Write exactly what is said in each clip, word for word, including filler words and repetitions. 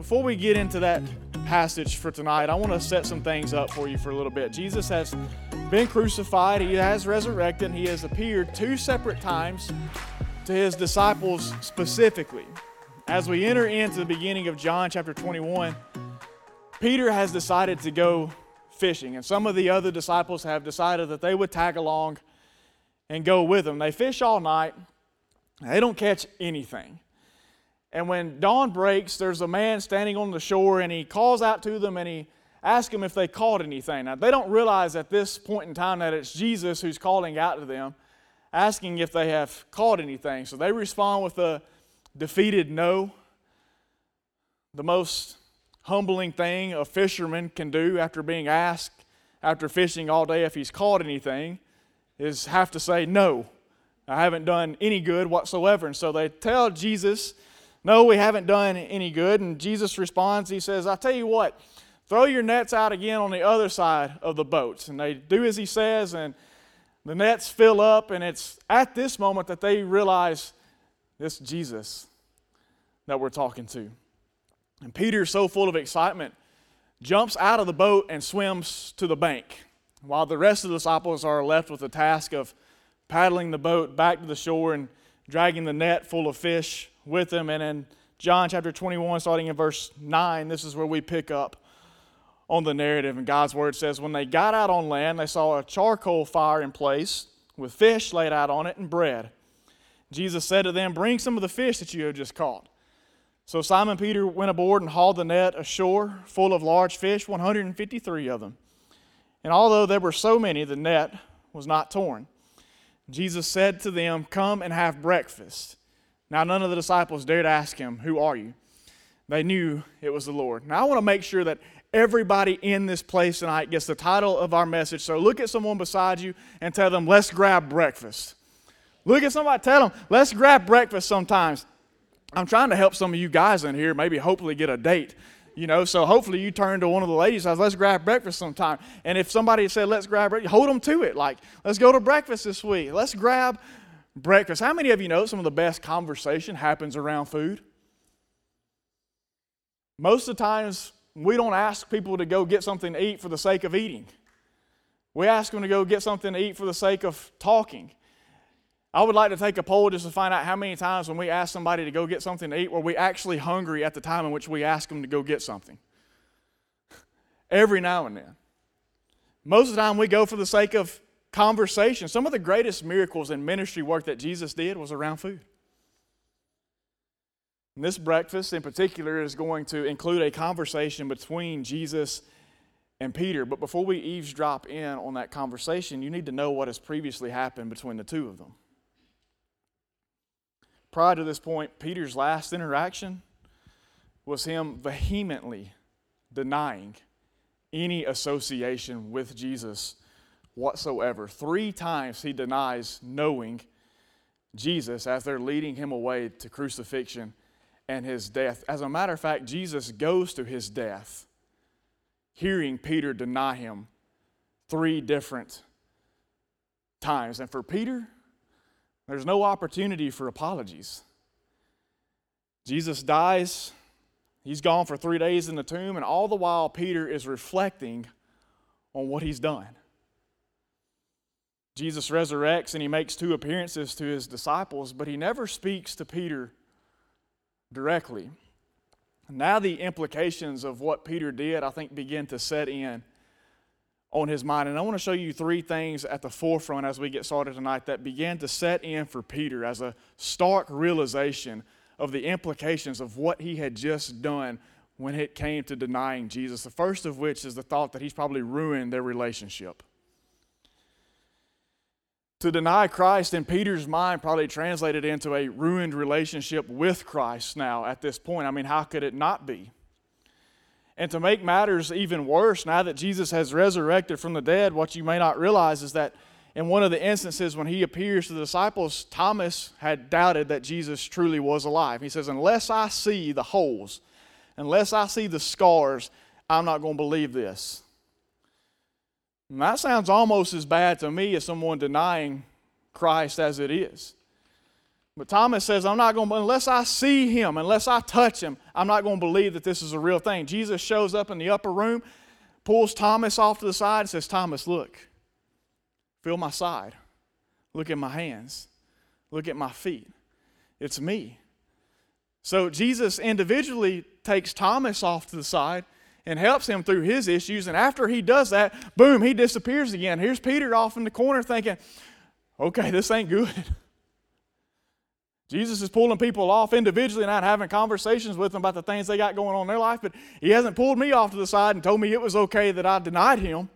before we get into that passage for tonight, I want to set some things up for you for a little bit. Jesus has been crucified, he has resurrected, and he has appeared two separate times to his disciples specifically. As we enter into the beginning of John chapter twenty-one, Peter has decided to go fishing, and some of the other disciples have decided that they would tag along and go with him. They fish all night, and they don't catch anything. And when dawn breaks, there's a man standing on the shore, and he calls out to them, and he asks them if they caught anything. Now, they don't realize at this point in time that it's Jesus who's calling out to them, asking if they have caught anything. So they respond with a defeated no. The most humbling thing a fisherman can do after being asked, after fishing all day, if he's caught anything, is have to say, no, I haven't done any good whatsoever. And so they tell Jesus, no, we haven't done any good. And Jesus responds, he says, I tell you what, throw your nets out again on the other side of the boats. And they do as he says, and the nets fill up. And it's at this moment that they realize it's Jesus that we're talking to. And Peter, so full of excitement, jumps out of the boat and swims to the bank, while the rest of the disciples are left with the task of paddling the boat back to the shore and dragging the net full of fish with them. And in John chapter twenty-one, starting in verse nine, this is where we pick up on the narrative. And God's word says, when they got out on land, they saw a charcoal fire in place with fish laid out on it and bread. Jesus said to them, bring some of the fish that you have just caught. So Simon Peter went aboard and hauled the net ashore full of large fish, one hundred fifty-three of them. And although there were so many, the net was not torn. Jesus said to them, come and have breakfast. Now none of the disciples dared ask him, who are you? They knew it was the Lord. Now I want to make sure that everybody in this place tonight gets the title of our message. So look at someone beside you and tell them, let's grab breakfast. Look at somebody, tell them, let's grab breakfast sometimes. I'm trying to help some of you guys in here, maybe hopefully get a date. You know, so hopefully you turn to one of the ladies and says, let's grab breakfast sometime. And if somebody said, let's grab breakfast, hold them to it. Like, let's go to breakfast this week. Let's grab breakfast. How many of you know some of the best conversation happens around food? Most of the times we don't ask people to go get something to eat for the sake of eating. We ask them to go get something to eat for the sake of talking. I would like to take a poll just to find out how many times when we ask somebody to go get something to eat, were we actually hungry at the time in which we ask them to go get something? Every now and then. Most of the time we go for the sake of conversation. Some of the greatest miracles in ministry work that Jesus did was around food. And this breakfast in particular is going to include a conversation between Jesus and Peter. But before we eavesdrop in on that conversation, you need to know what has previously happened between the two of them. Prior to this point, Peter's last interaction was him vehemently denying any association with Jesus whatsoever. Three times he denies knowing Jesus as they're leading him away to crucifixion and his death. As a matter of fact, Jesus goes to his death hearing Peter deny him three different times. And for Peter, there's no opportunity for apologies. Jesus dies. He's gone for three days in the tomb, and all the while Peter is reflecting on what he's done. Jesus resurrects and he makes two appearances to his disciples, but he never speaks to Peter directly. Now the implications of what Peter did, I think, begin to set in on his mind. And I want to show you three things at the forefront as we get started tonight that began to set in for Peter as a stark realization of the implications of what he had just done when it came to denying Jesus. The first of which is the thought that he's probably ruined their relationship. To deny Christ in Peter's mind probably translated into a ruined relationship with Christ now at this point. I mean, how could it not be? And to make matters even worse, now that Jesus has resurrected from the dead, what you may not realize is that in one of the instances when he appears to the disciples, Thomas had doubted that Jesus truly was alive. He says, unless I see the holes, unless I see the scars, I'm not going to believe this. And that sounds almost as bad to me as someone denying Christ as it is. But Thomas says, I'm not going to, unless I see him, unless I touch him, I'm not going to believe that this is a real thing. Jesus shows up in the upper room, pulls Thomas off to the side and says, Thomas, look, feel my side. Look at my hands. Look at my feet. It's me. So Jesus individually takes Thomas off to the side and helps him through his issues. And after he does that, boom, he disappears again. Here's Peter off in the corner thinking, okay, this ain't good. Jesus is pulling people off individually and not having conversations with them about the things they got going on in their life, but he hasn't pulled me off to the side and told me it was okay that I denied him.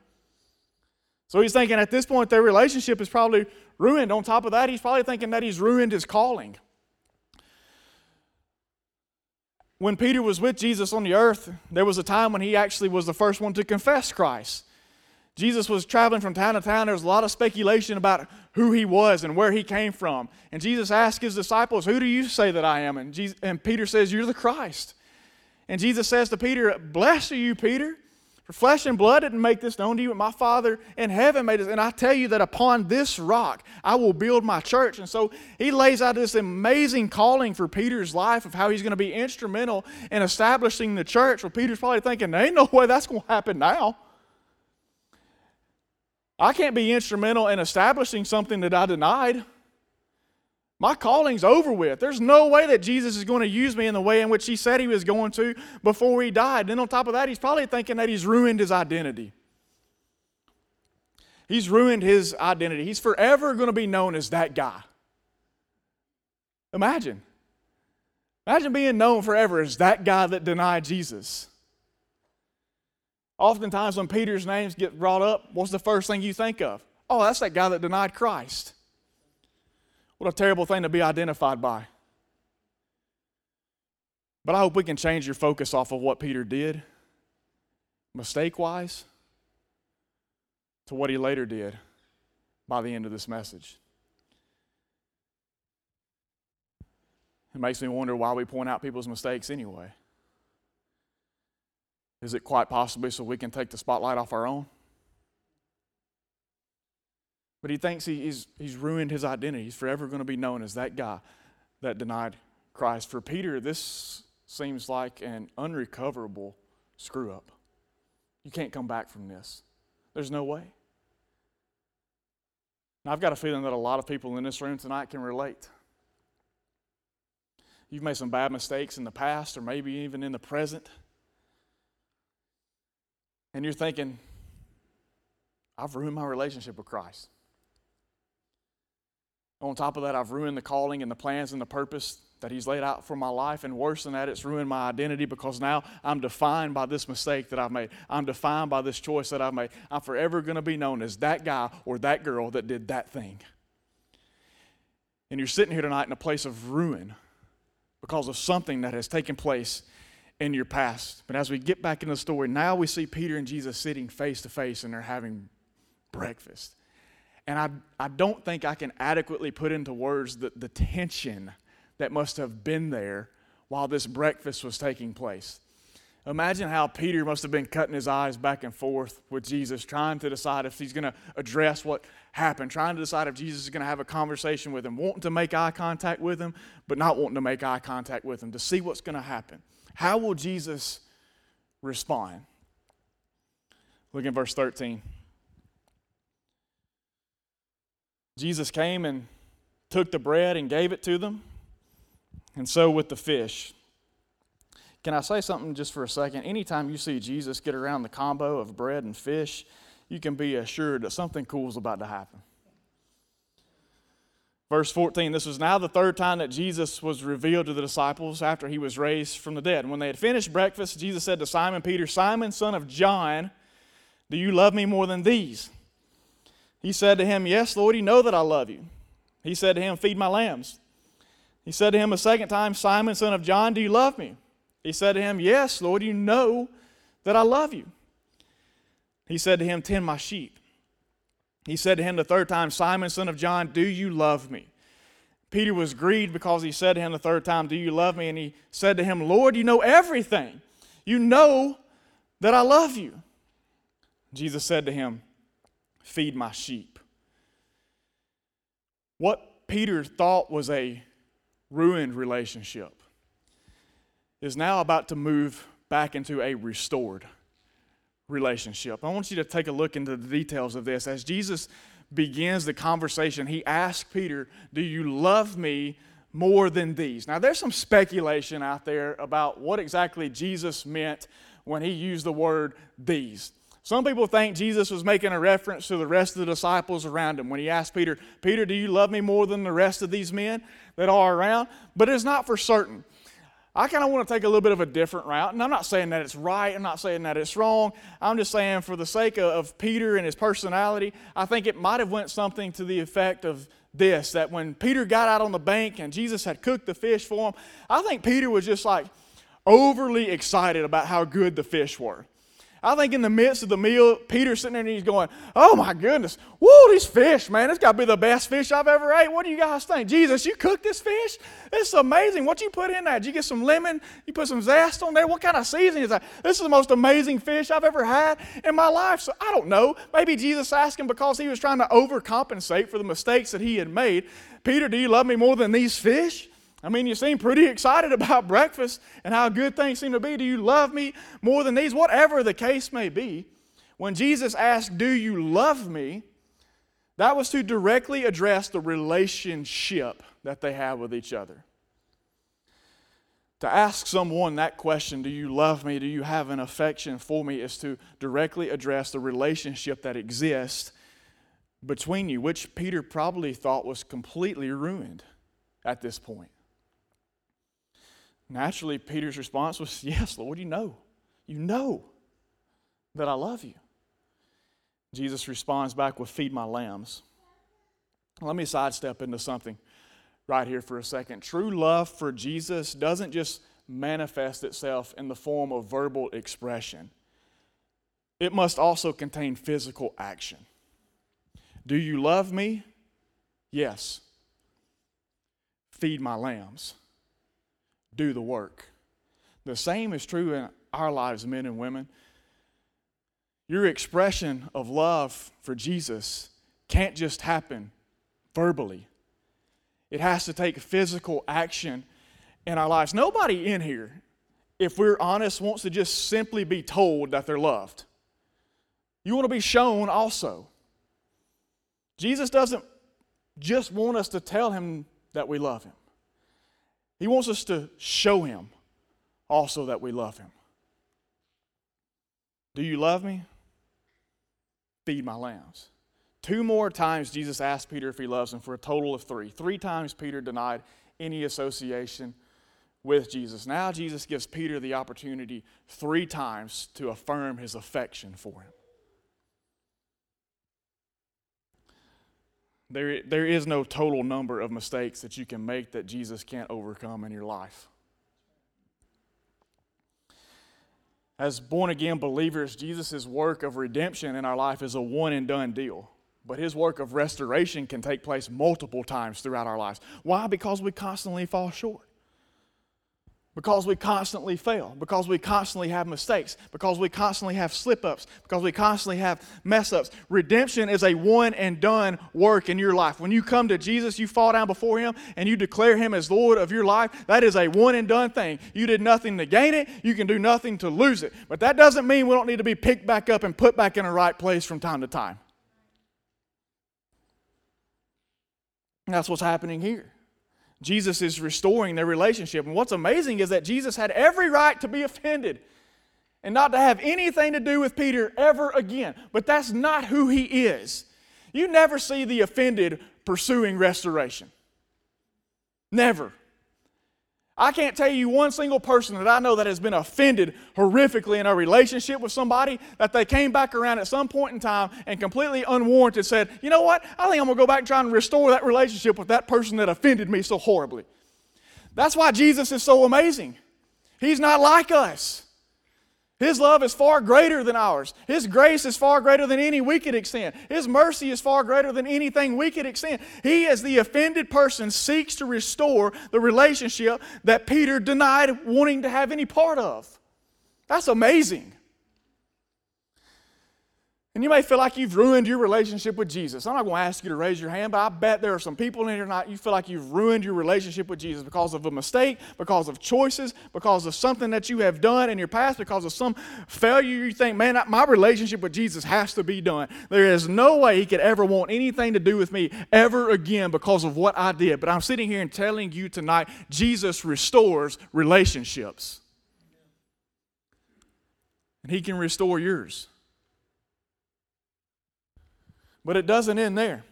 So he's thinking at this point their relationship is probably ruined. On top of that, he's probably thinking that he's ruined his calling. When Peter was with Jesus on the earth, there was a time when he actually was the first one to confess Christ. Jesus was traveling from town to town. There was a lot of speculation about who he was and where he came from. And Jesus asked his disciples, who do you say that I am? And, Jesus, and Peter says, you're the Christ. And Jesus says to Peter, blessed are you, Peter, for flesh and blood didn't make this known to you, but my Father in heaven made it. And I tell you that upon this rock I will build my church. And so he lays out this amazing calling for Peter's life of how he's going to be instrumental in establishing the church. Well, Peter's probably thinking, there ain't no way that's going to happen now. I can't be instrumental in establishing something that I denied. My calling's over with. There's no way that Jesus is going to use me in the way in which he said he was going to before he died. Then on top of that, he's probably thinking that he's ruined his identity. He's ruined his identity. He's forever going to be known as that guy. Imagine. Imagine being known forever as that guy that denied Jesus. Oftentimes when Peter's names get brought up, what's the first thing you think of? Oh, that's that guy that denied Christ. What a terrible thing to be identified by. But I hope we can change your focus off of what Peter did, mistake-wise, to what he later did by the end of this message. It makes me wonder why we point out people's mistakes anyway. Is it quite possibly so we can take the spotlight off our own? But he thinks he, he's, he's ruined his identity. He's forever going to be known as that guy that denied Christ. For Peter, this seems like an unrecoverable screw-up. You can't come back from this. There's no way. Now, I've got a feeling that a lot of people in this room tonight can relate. You've made some bad mistakes in the past or maybe even in the present. And you're thinking, I've ruined my relationship with Christ. On top of that, I've ruined the calling and the plans and the purpose that he's laid out for my life. And worse than that, it's ruined my identity because now I'm defined by this mistake that I've made. I'm defined by this choice that I've made. I'm forever going to be known as that guy or that girl that did that thing. And you're sitting here tonight in a place of ruin because of something that has taken place in your past. But as we get back in the story, now we see Peter and Jesus sitting face to face and they're having breakfast. And I, I don't think I can adequately put into words the, the tension that must have been there while this breakfast was taking place. Imagine how Peter must have been cutting his eyes back and forth with Jesus, trying to decide if he's going to address what happened, trying to decide if Jesus is going to have a conversation with him, wanting to make eye contact with him, but not wanting to make eye contact with him to see what's going to happen. How will Jesus respond? Look in verse thirteen. Jesus came and took the bread and gave it to them, and so with the fish. Can I say something just for a second? Anytime you see Jesus get around the combo of bread and fish, you can be assured that something cool is about to happen. Verse fourteen, this was now the third time that Jesus was revealed to the disciples after he was raised from the dead. And when they had finished breakfast, Jesus said to Simon Peter, Simon, son of John, do you love me more than these? He said to him, yes, Lord, you know that I love you. He said to him, feed my lambs. He said to him a second time, Simon, son of John, do you love me? He said to him, yes, Lord, you know that I love you. He said to him, tend my sheep. He said to him the third time, Simon, son of John, do you love me? Peter was grieved because he said to him the third time, do you love me? And he said to him, Lord, you know everything. You know that I love you. Jesus said to him, feed my sheep. What Peter thought was a ruined relationship is now about to move back into a restored relationship. I want you to take a look into the details of this. As Jesus begins the conversation, he asked Peter, "Do you love me more than these?" Now, there's some speculation out there about what exactly Jesus meant when he used the word "these." Some people think Jesus was making a reference to the rest of the disciples around him when he asked Peter, "Peter, do you love me more than the rest of these men that are around?" But it's not for certain. I kind of want to take a little bit of a different route, and I'm not saying that it's right, I'm not saying that it's wrong, I'm just saying for the sake of Peter and his personality, I think it might have went something to the effect of this, that when Peter got out on the bank and Jesus had cooked the fish for him, I think Peter was just like overly excited about how good the fish were. I think in the midst of the meal, Peter's sitting there and he's going, "Oh my goodness, whoa, these fish, man, it's got to be the best fish I've ever ate. What do you guys think? Jesus, you cooked this fish? This is amazing. What you put in there? Did you get some lemon? You put some zest on there? What kind of seasoning is that? This is the most amazing fish I've ever had in my life." So I don't know. Maybe Jesus asked him because he was trying to overcompensate for the mistakes that he had made. "Peter, do you love me more than these fish? I mean, you seem pretty excited about breakfast and how good things seem to be. Do you love me more than these?" Whatever the case may be, when Jesus asked, "Do you love me?" that was to directly address the relationship that they have with each other. To ask someone that question, "Do you love me? Do you have an affection for me?" is to directly address the relationship that exists between you, which Peter probably thought was completely ruined at this point. Naturally, Peter's response was, "Yes, Lord, you know. You know that I love you." Jesus responds back with, "Feed my lambs." Let me sidestep into something right here for a second. True love for Jesus doesn't just manifest itself in the form of verbal expression. It must also contain physical action. Do you love me? Yes. Feed my lambs. Do the work. The same is true in our lives, men and women. Your expression of love for Jesus can't just happen verbally. It has to take physical action in our lives. Nobody in here, if we're honest, wants to just simply be told that they're loved. You want to be shown also. Jesus doesn't just want us to tell him that we love him. He wants us to show him also that we love him. Do you love me? Feed my lambs. Two more times Jesus asked Peter if he loves him, for a total of three. Three times Peter denied any association with Jesus. Now Jesus gives Peter the opportunity three times to affirm his affection for him. There, there is no total number of mistakes that you can make that Jesus can't overcome in your life. As born-again believers, Jesus' work of redemption in our life is a one-and-done deal. But his work of restoration can take place multiple times throughout our lives. Why? Because we constantly fall short. Because we constantly fail, because we constantly have mistakes, because we constantly have slip-ups, because we constantly have mess-ups. Redemption is a one-and-done work in your life. When you come to Jesus, you fall down before him, and you declare him as Lord of your life. That is a one-and-done thing. You did nothing to gain it. You can do nothing to lose it. But that doesn't mean we don't need to be picked back up and put back in the right place from time to time. And that's what's happening here. Jesus is restoring their relationship. And what's amazing is that Jesus had every right to be offended and not to have anything to do with Peter ever again. But that's not who he is. You never see the offended pursuing restoration. Never. I can't tell you one single person that I know that has been offended horrifically in a relationship with somebody that they came back around at some point in time and completely unwarranted said, "You know what, I think I'm going to go back and try and restore that relationship with that person that offended me so horribly." That's why Jesus is so amazing. He's not like us. His love is far greater than ours. His grace is far greater than any we could extend. His mercy is far greater than anything we could extend. He, as the offended person, seeks to restore the relationship that Peter denied wanting to have any part of. That's amazing. And you may feel like you've ruined your relationship with Jesus. I'm not going to ask you to raise your hand, but I bet there are some people in here tonight you feel like you've ruined your relationship with Jesus because of a mistake, because of choices, because of something that you have done in your past, because of some failure you think, man, my relationship with Jesus has to be done. There is no way he could ever want anything to do with me ever again because of what I did. But I'm sitting here and telling you tonight, Jesus restores relationships. And he can restore yours. But it doesn't end there.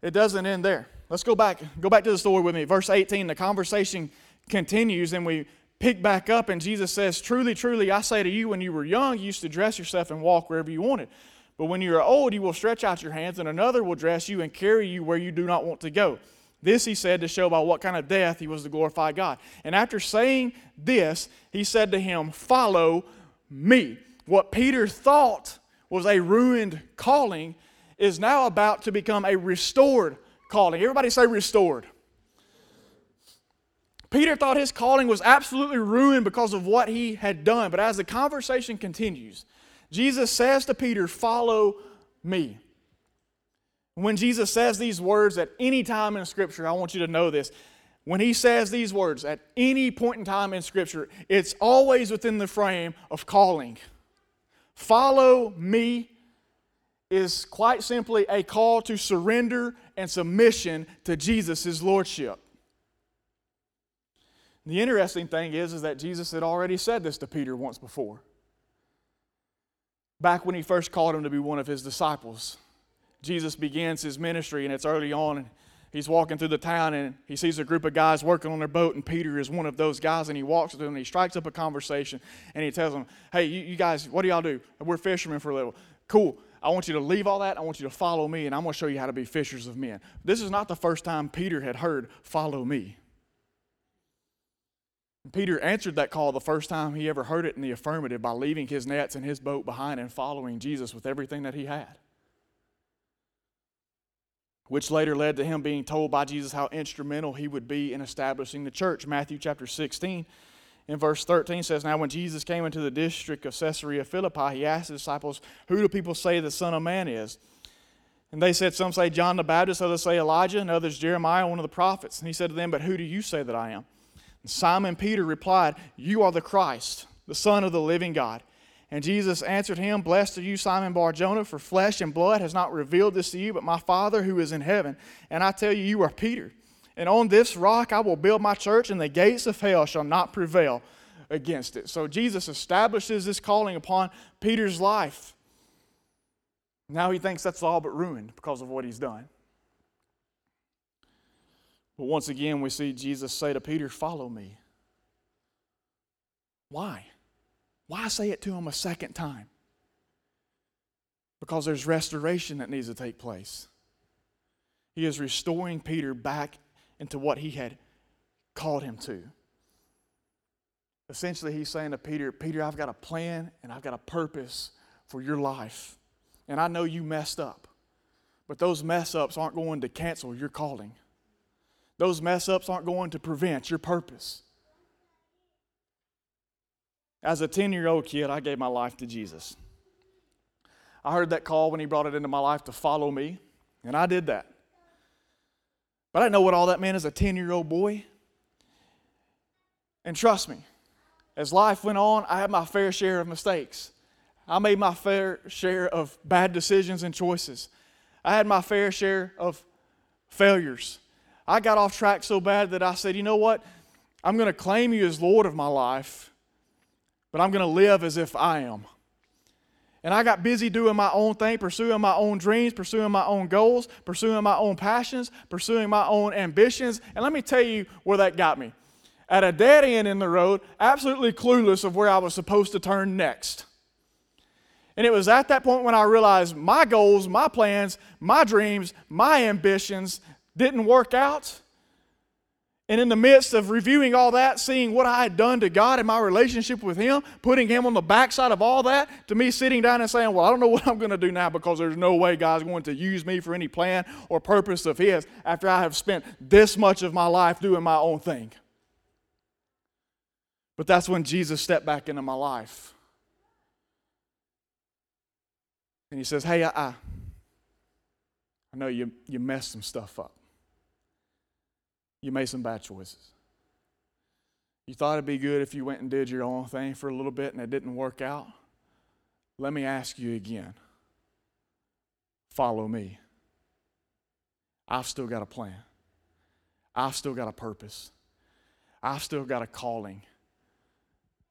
It doesn't end there. Let's go back. Go back to the story with me. Verse eighteen, the conversation continues and we pick back up and Jesus says, "Truly, truly, I say to you, when you were young, you used to dress yourself and walk wherever you wanted. But when you are old, you will stretch out your hands and another will dress you and carry you where you do not want to go." This he said to show by what kind of death he was to glorify God. And after saying this, he said to him, "Follow me." What Peter thought was a ruined calling is now about to become a restored calling. Everybody say restored. Peter thought his calling was absolutely ruined because of what he had done. But as the conversation continues, Jesus says to Peter, "Follow me." When Jesus says these words at any time in Scripture, I want you to know this. When he says these words at any point in time in Scripture, it's always within the frame of calling. Follow me is quite simply a call to surrender and submission to Jesus' lordship. The interesting thing is, is that Jesus had already said this to Peter once before. Back when he first called him to be one of his disciples, Jesus begins his ministry and it's early on and he's walking through the town and he sees a group of guys working on their boat and Peter is one of those guys and he walks to them and he strikes up a conversation and he tells them, "Hey, you, you guys, what do y'all do? We're fishermen for a little. Cool. I want you to leave all that. I want you to follow me and I'm going to show you how to be fishers of men." This is not the first time Peter had heard, "Follow me." Peter answered that call the first time he ever heard it in the affirmative by leaving his nets and his boat behind and following Jesus with everything that he had, which later led to him being told by Jesus how instrumental he would be in establishing the church. Matthew chapter sixteen in verse thirteen says, "Now when Jesus came into the district of Caesarea Philippi, he asked his disciples, 'Who do people say the Son of Man is?' And they said, 'Some say John the Baptist, others say Elijah, and others Jeremiah, one of the prophets.' And he said to them, 'But who do you say that I am?' And Simon Peter replied, 'You are the Christ, the Son of the living God.' And Jesus answered him, 'Blessed are you, Simon Bar-Jonah, for flesh and blood has not revealed this to you, but my Father who is in heaven. And I tell you, you are Peter. And on this rock I will build my church, and the gates of hell shall not prevail against it.'" So Jesus establishes this calling upon Peter's life. Now he thinks that's all but ruined because of what he's done. But once again, we see Jesus say to Peter, "Follow me." Why? Why say it to him a second time? Because there's restoration that needs to take place. He is restoring Peter back into what he had called him to. Essentially, he's saying to Peter, "Peter, I've got a plan and I've got a purpose for your life. And I know you messed up, but those mess ups aren't going to cancel your calling. Those mess ups aren't going to prevent your purpose." As a ten-year-old kid, I gave my life to Jesus. I heard that call when he brought it into my life to follow me, and I did that. But I didn't know what all that meant as a ten-year-old boy. And trust me, as life went on, I had my fair share of mistakes. I made my fair share of bad decisions and choices. I had my fair share of failures. I got off track so bad that I said, "You know what? I'm going to claim you as Lord of my life, but I'm going to live as if I am." And I got busy doing my own thing, pursuing my own dreams, pursuing my own goals, pursuing my own passions, pursuing my own ambitions. And let me tell you where that got me. At a dead end in the road, absolutely clueless of where I was supposed to turn next. And it was at that point when I realized my goals, my plans, my dreams, my ambitions didn't work out. And in the midst of reviewing all that, seeing what I had done to God and my relationship with Him, putting Him on the backside of all that, to me sitting down and saying, "Well, I don't know what I'm going to do now because there's no way God's going to use me for any plan or purpose of His after I have spent this much of my life doing my own thing." But that's when Jesus stepped back into my life. and he says, hey, I, I, I know you, you messed some stuff up. You made some bad choices. You thought it'd be good if you went and did your own thing for a little bit and it didn't work out. Let me ask you again. Follow me. I've still got a plan. I've still got a purpose. I've still got a calling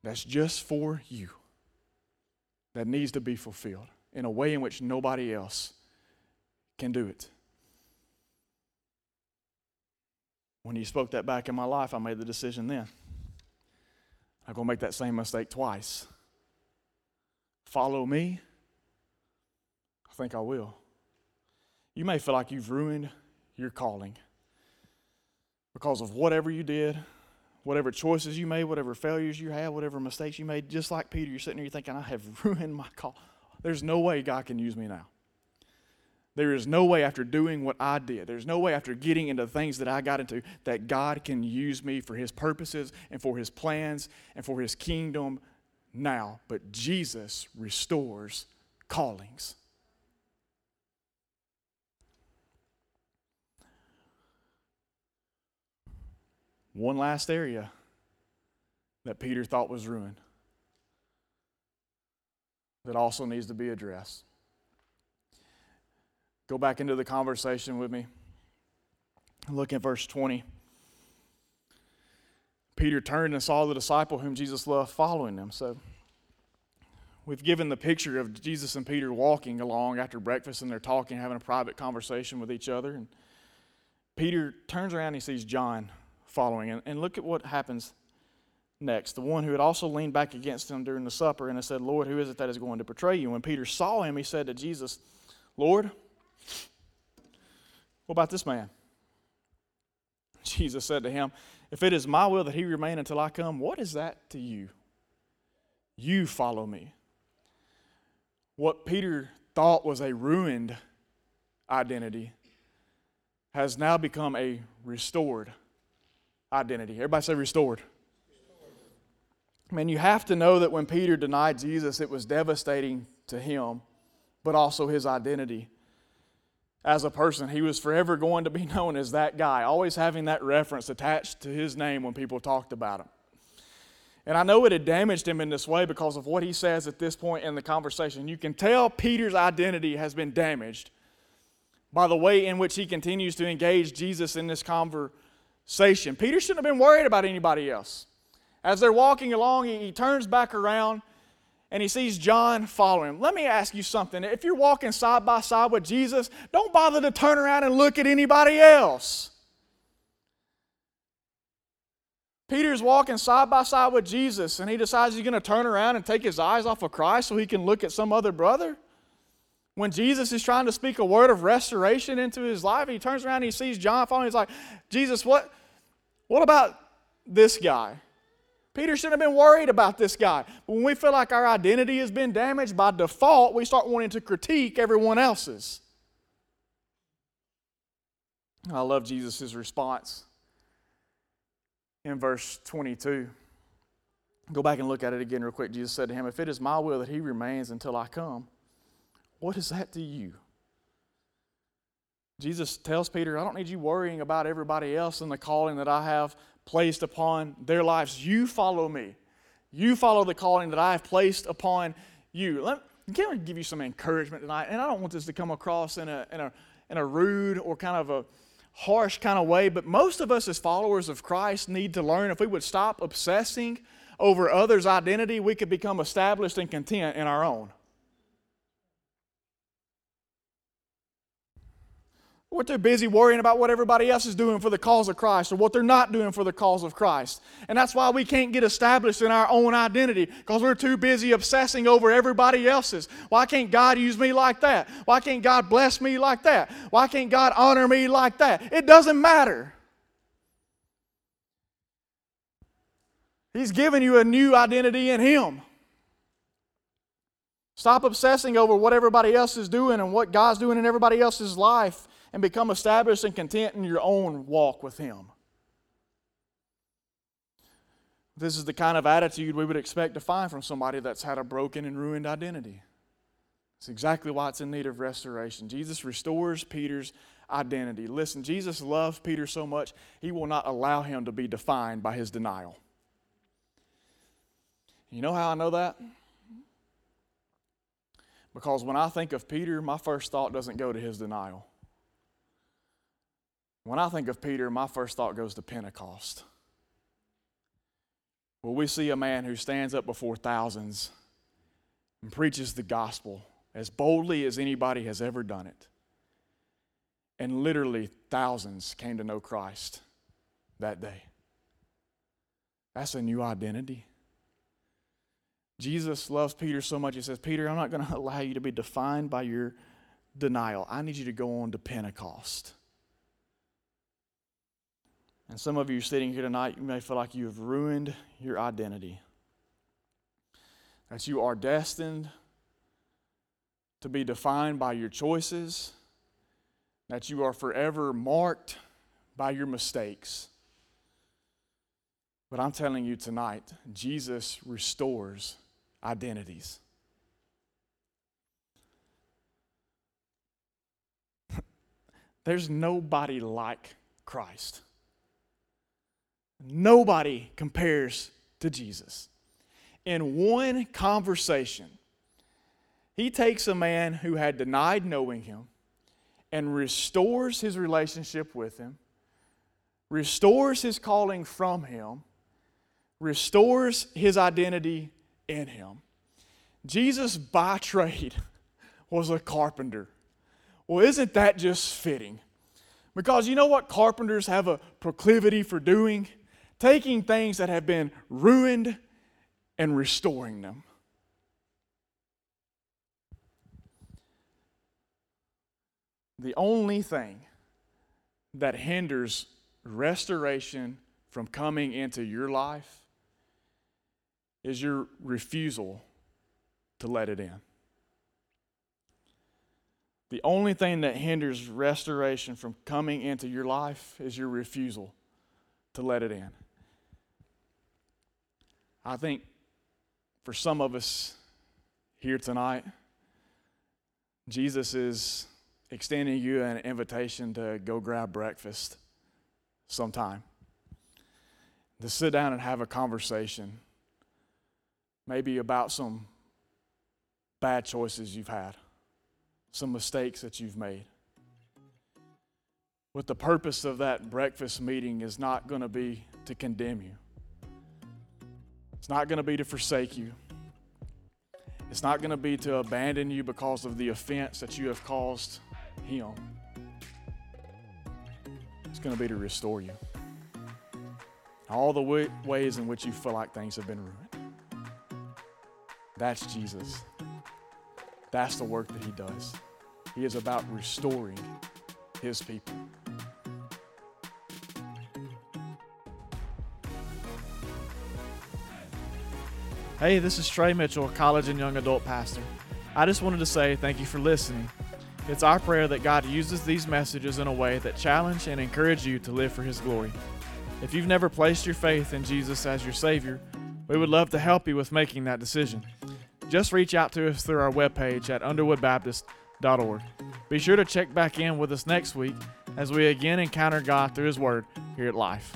that's just for you, that needs to be fulfilled in a way in which nobody else can do it. When you spoke that back in my life, I made the decision then. I'm going to make that same mistake twice. Follow me? I think I will. You may feel like you've ruined your calling because of whatever you did, whatever choices you made, whatever failures you had, whatever mistakes you made. Just like Peter, you're sitting there thinking, I have ruined my call. There's no way God can use me now. There is no way after doing what I did, there's no way after getting into things that I got into that God can use me for his purposes and for his plans and for his kingdom now. But Jesus restores callings. One last area that Peter thought was ruined that also needs to be addressed. Go back into the conversation with me. Look at verse twenty. Peter turned and saw the disciple whom Jesus loved following them. So we've given the picture of Jesus and Peter walking along after breakfast, and they're talking, having a private conversation with each other. And Peter turns around and he sees John following. And, and look at what happens next. The one who had also leaned back against him during the supper and said, Lord, who is it that is going to betray you? When Peter saw him, he said to Jesus, Lord, what about this man? Jesus said to him, if it is my will that he remain until I come, what is that to you? You follow me. What Peter thought was a ruined identity has now become a restored identity. Everybody say restored. I mean, you have to know that when Peter denied Jesus, it was devastating to him, but also his identity. As a person, he was forever going to be known as that guy, always having that reference attached to his name when people talked about him. And I know it had damaged him in this way because of what he says at this point in the conversation. You can tell Peter's identity has been damaged by the way in which he continues to engage Jesus in this conversation. Peter shouldn't have been worried about anybody else. As they're walking along, he turns back around and he sees John following him. Let me ask you something. If you're walking side by side with Jesus, don't bother to turn around and look at anybody else. Peter's walking side by side with Jesus, and he decides he's going to turn around and take his eyes off of Christ so he can look at some other brother. When Jesus is trying to speak a word of restoration into his life, he turns around and he sees John following. He's like, Jesus, what, what about this guy? Peter shouldn't have been worried about this guy. But when we feel like our identity has been damaged, by default, we start wanting to critique everyone else's. I love Jesus' response in verse twenty-two. Go back and look at it again real quick. Jesus said to him, if it is my will that he remains until I come, what is that to you? Jesus tells Peter, I don't need you worrying about everybody else and the calling that I have placed upon their lives. You follow me. You follow the calling that I have placed upon you. Let me give you some encouragement tonight, and I don't want this to come across in a in a in a rude or kind of a harsh kind of way, but most of us as followers of Christ need to learn, if we would stop obsessing over others' identity, we could become established and content in our own. We're too busy worrying about what everybody else is doing for the cause of Christ or what they're not doing for the cause of Christ. And that's why we can't get established in our own identity, because we're too busy obsessing over everybody else's. Why can't God use me like that? Why can't God bless me like that? Why can't God honor me like that? It doesn't matter. He's given you a new identity in Him. Stop obsessing over what everybody else is doing and what God's doing in everybody else's life, and become established and content in your own walk with Him. This is the kind of attitude we would expect to find from somebody that's had a broken and ruined identity. It's exactly why it's in need of restoration. Jesus restores Peter's identity. Listen, Jesus loved Peter so much, he will not allow him to be defined by his denial. You know how I know that? Because when I think of Peter, my first thought doesn't go to his denial. When I think of Peter, my first thought goes to Pentecost. Well, we see a man who stands up before thousands and preaches the gospel as boldly as anybody has ever done it. And literally thousands came to know Christ that day. That's a new identity. Jesus loves Peter so much, he says, Peter, I'm not going to allow you to be defined by your denial. I need you to go on to Pentecost. And some of you sitting here tonight, you may feel like you have ruined your identity. That you are destined to be defined by your choices, that you are forever marked by your mistakes. But I'm telling you tonight, Jesus restores identities. There's nobody like Christ. Nobody compares to Jesus. In one conversation, he takes a man who had denied knowing him and restores his relationship with him, restores his calling from him, restores his identity in him. Jesus by trade was a carpenter. Well, isn't that just fitting? Because you know what carpenters have a proclivity for doing? Taking things that have been ruined and restoring them. The only thing that hinders restoration from coming into your life is your refusal to let it in. The only thing that hinders restoration from coming into your life is your refusal to let it in. I think for some of us here tonight, Jesus is extending you an invitation to go grab breakfast sometime, to sit down and have a conversation, maybe about some bad choices you've had, some mistakes that you've made. But the purpose of that breakfast meeting is not going to be to condemn you. It's not going to be to forsake you. It's not going to be to abandon you because of the offense that you have caused him. It's going to be to restore you. All the w- ways in which you feel like things have been ruined. That's Jesus. That's the work that he does. He is about restoring his people. Hey, this is Trey Mitchell, college and young adult pastor. I just wanted to say thank you for listening. It's our prayer that God uses these messages in a way that challenge and encourage you to live for his glory. If you've never placed your faith in Jesus as your Savior, we would love to help you with making that decision. Just reach out to us through our webpage at underwood baptist dot org. Be sure to check back in with us next week as we again encounter God through his word here at Life.